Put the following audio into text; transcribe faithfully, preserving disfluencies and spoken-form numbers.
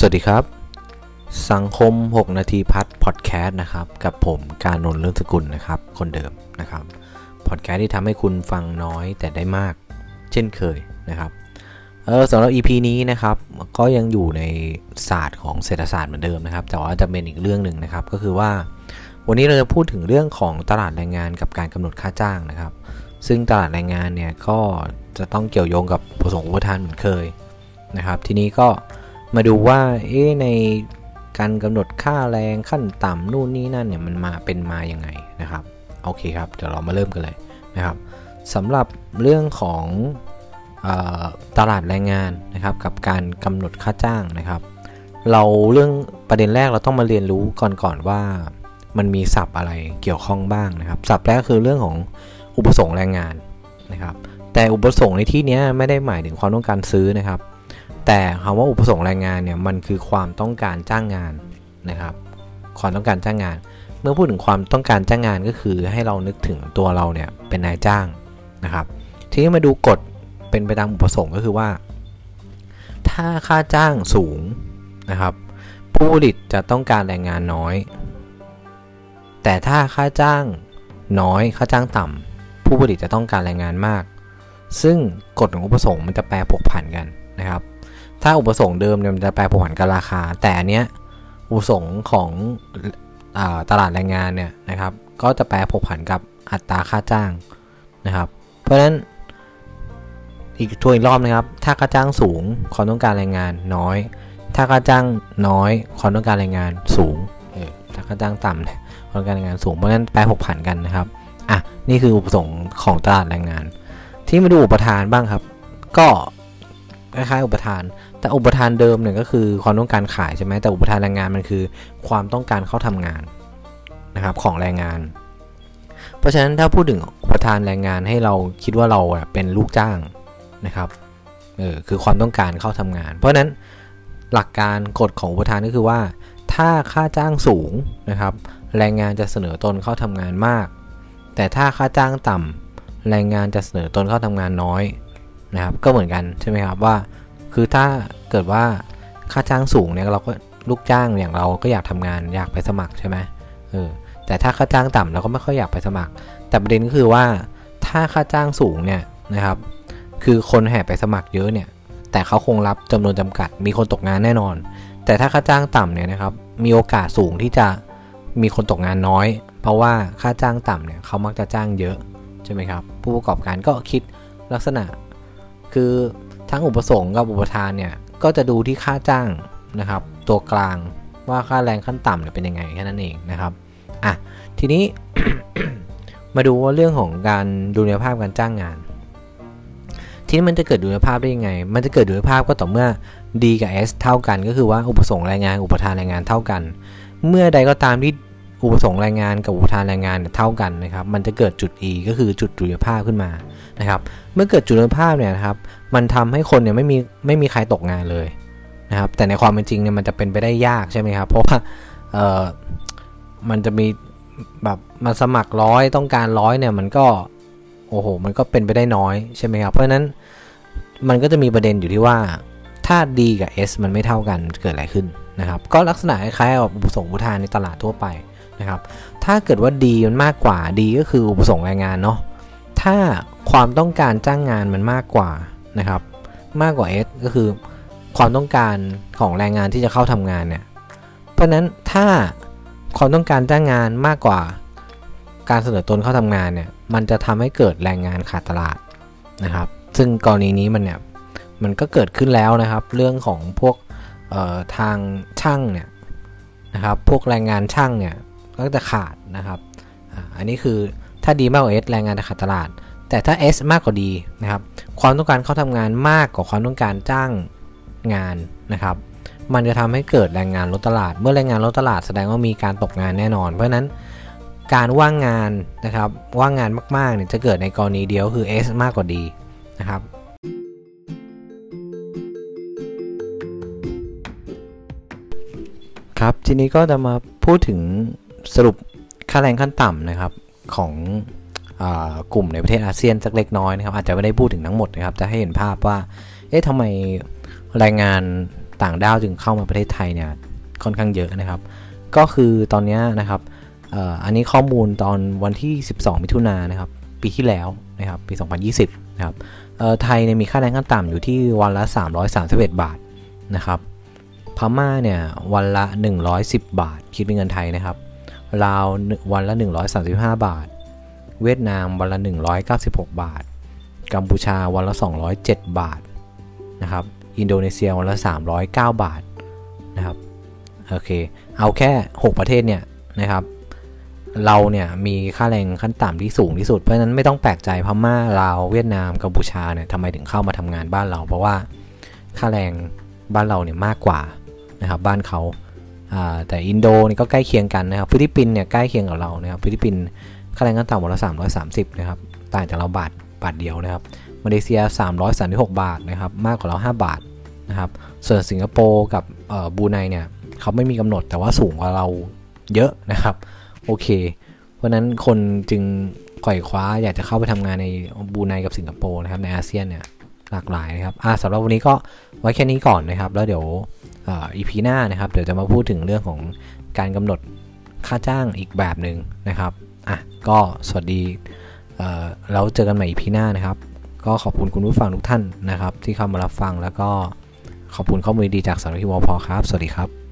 สวัสดีครับสังคมหกนาทีพัฒน์พอดแคสต์นะครับกับผมกานนท์ เลิศสกุลนะครับคนเดิมนะครับพอดแคสต์ที่ทำให้คุณฟังน้อยแต่ได้มากเช่นเคยนะครับเออสำหรับ อี พี นี้นะครับก็ยังอยู่ในศาสตร์ของเศรษฐศาสตร์เหมือนเดิมนะครับแต่ว่าจะเป็นอีกเรื่องหนึ่งนะครับก็คือว่าวันนี้เราจะพูดถึงเรื่องของตลาดแรงงานกับการกำหนดค่าจ้างนะครับซึ่งตลาดแรงงานเนี่ยก็จะต้องเกี่ยวโยงกับผสมอุปทานเหมือนเคยนะครับทีนี้ก็มาดูว่าเอ๊ะในการกำหนดค่าแรงขั้นต่ำนู่นนี่นั่นเนี่ยมันมาเป็นมายังไงนะครับโอเคครับเดี๋ยวเรามาเริ่มกันเลยนะครับสำหรับเรื่องของเอ่อตลาดแรงงานนะครับกับการกำหนดค่าจ้างนะครับเราเรื่องประเด็นแรกเราต้องมาเรียนรู้ก่อนก่อนว่ามันมีศัพท์อะไรเกี่ยวข้องบ้างนะครับศัพท์แรกคือเรื่องของอุปสงค์แรงงานนะครับแต่อุปสงค์ในที่นี้ไม่ได้หมายถึงความต้องการซื้อนะครับแต่คำว่าอุปสงค์แรงงานเนี่ยมันคือความต้องการจ้างงานนะครับความต้องการจ้างงานเมื่อพูดถึงความต้องการจ้างงานก็คือให้เรานึกถึงตัวเราเนี่ยเป็นนายจ้างนะครับทีนี้มาดูกฎเป็นไปตามอุปสงค์ก็คือว่าถ้าค่าจ้างสูงนะครับผู้ผลิตจะต้องการแรงงานน้อยแต่ถ้าค่าจ้างน้อยค่าจ้างต่ำผู้ผลิตจะต้องการแรงงานมากซึ่งกฎของอุปสงค์มันจะแปรผกผันกันนะครับถ้าอุปสงค์เดิมเนี่ยมันจะแปรผกผันกับราคาแต่อันเนี้ยอุปสงค์ของอ่าตลาดแรงงานเนี่ยนะครับก็จะแปรผกผันกับอัตราค่าจ้างนะครับเพราะฉะนั้นอีกทวนอีกรอบนะครับถ้าค่าจ้างสูงความต้องการแรงงานน้อยถ้าค่าจ้างน้อยความต้องการแรงงานสูงเออถ้าค่าจ้างต่ำเนี่ยความต้องการแรงงานสูงเพราะฉะนั้นแปรผกผันกันนะครับอ่ะนี่คืออุปสงค์ของตลาดแรงงานที่มาดูอุปทานบ้างครับก็คล้ายๆอุปทานแต่อุปทานเดิมเนี่ยก็คือความต้องการขายใช่ไหมแต่อุปทานแรงงานมันคือความต้องการเข้าทำงานนะครับของแรงงานเพราะฉะนั้นถ้าพูดถึงอุปทานแรงงานให้เราคิดว่าเราเป็นลูกจ้างนะครับเออคือความต้องการเข้าทำงานเพราะฉะนั้นหลักการกฎของอุปทานก็คือว่าถ้าค่าจ้างสูงนะครับแรงงานจะเสนอตนเข้าทำงานมากแต่ถ้าค่าจ้างต่ำแรงงานจะเสนอตนเข้าทำงานน้อยนะครับก็เหมือนกันใช่ไหมครับว่าคือถ้าเกิดว่าค่าจ้างสูงเนี่ยเราก็ลูกจ้างอย่างเราก็อยากทำงานอยากไปสมัครใช่ไหมเออแต่ถ้าค่าจ้างต่ำเราก็ไม่ค่อยอยากไปสมัครแต่ประเด็นก็คือว่าถ้าค่าจ้างสูงเนี่ยนะครับคือคนแห่ไปสมัครเยอะเนี่ยแต่เขาคงรับจำนวนจำกัดมีคนตกงานแน่นอนแต่ถ้าค่าจ้างต่ำเนี่ยนะครับมีโอกาสสูงที่จะมีคนตกงานน้อยเพราะว่าค่าจ้างต่ำเนี่ยเขามักจะจ้างเยอะใช่ไหมครับผู้ประกอบการก็คิดลักษณะคือทั้งอุปสงค์กับอุปทานเนี่ยก็จะดูที่ค่าจ้างนะครับตัวกลางว่าค่าแรงขั้นต่ำเนี่ยเป็นยังไงแค่นั้นเองนะครับอ่ะทีนี้ มาดูว่าเรื่องของการดุลยภาพการจ้างงานทีนี้มันจะเกิดดุลยภาพได้ยังไงมันจะเกิดดุลยภาพก็ต่อเมื่อ D กับ S เท่ากันก็คือว่าอุปสงค์แรงงานอุปทานแรงงานเท่ากันเมื่อใดก็ตามที่อุปสงค์แรงงานกับอุปทานแรงงานเท่ากันนะครับมันจะเกิดจุด E ก็คือจุดดุลยภาพขึ้นมานะครับเมื่อเกิดจุดดุลยภาพเนี่ยนะครับมันทำให้คนเนี่ยไม่มีไม่มีใครตกงานเลยนะครับแต่ในความเป็นจริงเนี่ยมันจะเป็นไปได้ยากใช่ไหมครับเพราะว่าเอ่อมันจะมีแบบมาสมัครร้อยต้องการร้อยเนี่ยมันก็โอ้โหมันก็เป็นไปได้น้อยใช่ไหมครับเพราะฉะนั้นมันก็จะมีประเด็นอยู่ที่ว่าถ้า D กับ S มันไม่เท่ากันเกิดอะไรขึ้นนะครับก็ลักษณะคล้ายๆกับอุปสงค์อุปทานในตลาดทั่วไปนะครับถ้าเกิดว่า D มันมากกว่า D ก็คืออุปสงค์แรงงานเนาะถ้าความต้องการจ้างงานมันมากกว่านะครับมากกว่า S ก็คือความต้องการของแรงงานที่จะเข้าทำงานเนี่ยเพราะนั้นถ้าความต้องการจ้างงานมากกว่าการเสนอตนเข้าทำงานเนี่ยมันจะทำให้เกิดแรงงานขาดตลาดนะครับซึ่งกรณีนี้มันเนี่ยมันก็เกิดขึ้นแล้วนะครับเรื่องของพวกเอ่อทางช่างเนี่ยนะครับพวกแรงงานช่างเนี่ยก็จะขาดนะครับ อ่า อันนี้คือถ้าดีมากกว่า S แรงงานจะขาดตลาดแต่ถ้า S มากกว่า D นะครับความต้องการเข้าทำงานมากกว่าความต้องการจ้างงานนะครับมันจะทำให้เกิดแรงงานลดตลาดเมื่อแรงงานลดตลาดแสดงว่ามีการตกงานแน่นอนเพราะนั้นการว่างงานนะครับว่างงานมากๆเนี่ยจะเกิดในกรณีเดียวคือ S มากกว่า D นะครับครับทีนี้ก็จะมาพูดถึงสรุปค่าแรงขั้นต่ำนะครับของอ่ากลุ่มในประเทศอาเซียนสักเล็กน้อยนะครับอาจจะไม่ได้พูดถึงทั้งหมดนะครับจะให้เห็นภาพว่าเอ๊ะทำไมแรงงาน ต่างด้าวจึงเข้ามาประเทศไทยเนี่ยค่อนข้างเยอะนะครับก็คือตอนนี้นะครับ อ, อันนี้ข้อมูลตอนวันที่สิบสองมิถุนายนนะครับปีที่แล้วนะครับปีสองพันยี่สิบนะครับไทยเนี่ยมีค่าแรงขั้นต่ำอยู่ที่วันละสามร้อยสามสิบเอ็ดบาทนะครับพม่าเนี่ยวันละหนึ่งร้อยสิบบาทคิดเป็นเงินไทยนะครับลาววันละหนึ่งร้อยสามสิบห้าบาทเวียดนามวันละหนึ่งร้อยเก้าสิบหกบาทกัมพูชาวันละสองร้อยเจ็ดบาทนะครับอินโดนีเซียวันละสามร้อยเก้าบาทนะครับโอเคเอาแค่หกประเทศเนี่ยนะครับเราเนี่ยมีค่าแรงขั้นต่ำที่สูงที่สุดเพราะฉะนั้นไม่ต้องแปลกใจพม่าลาวเวียดนามกัมพูชาเนี่ยทำไมถึงเข้ามาทำงานบ้านเราเพราะว่าค่าแรงบ้านเราเนี่ยมากกว่านะครับบ้านเขาแต่อินโดนี่ก็ใกล้เคียงกันนะครับฟิลิปปินส์เนี่ยใกล้เคียงกับเรานะครับฟิลิปปินส์ค่าแรงขั้นต่ำวันละสามร้อยสามสิบนะครับต่างจากเราบาทบาทเดียวนะครับมาเลเซียสามร้อยสามสิบหกบาทนะครับมากกว่าเราห้าบาทนะครับส่วนสิงคโปร์กับบรูไนเนี่ยเขาไม่มีกำหนดแต่ว่าสูงกว่าเราเยอะนะครับโอเคเพราะนั้นคนจึงไขว่คว้าอยากจะเข้าไปทำงานในบรูไนกับสิงคโปร์นะครับในอาเซียนเนี่ยหลากหลายนะครับอ่ะสำหรับวันนี้ก็ไว้แค่นี้ก่อนนะครับแล้วเดี๋ยวอีพีหน้านะครับเดี๋ยวจะมาพูดถึงเรื่องของการกำหนดค่าจ้างอีกแบบหนึ่งนะครับอ่ะก็สวัสดีเราเจอกันใหม่อีพีหน้านะครับก็ขอบคุณคุณผู้ฟังทุกท่านนะครับที่เข้ามารับฟังแล้วก็ขอบคุณข้อมูลดีจากสารพิวพอครับสวัสดีครับ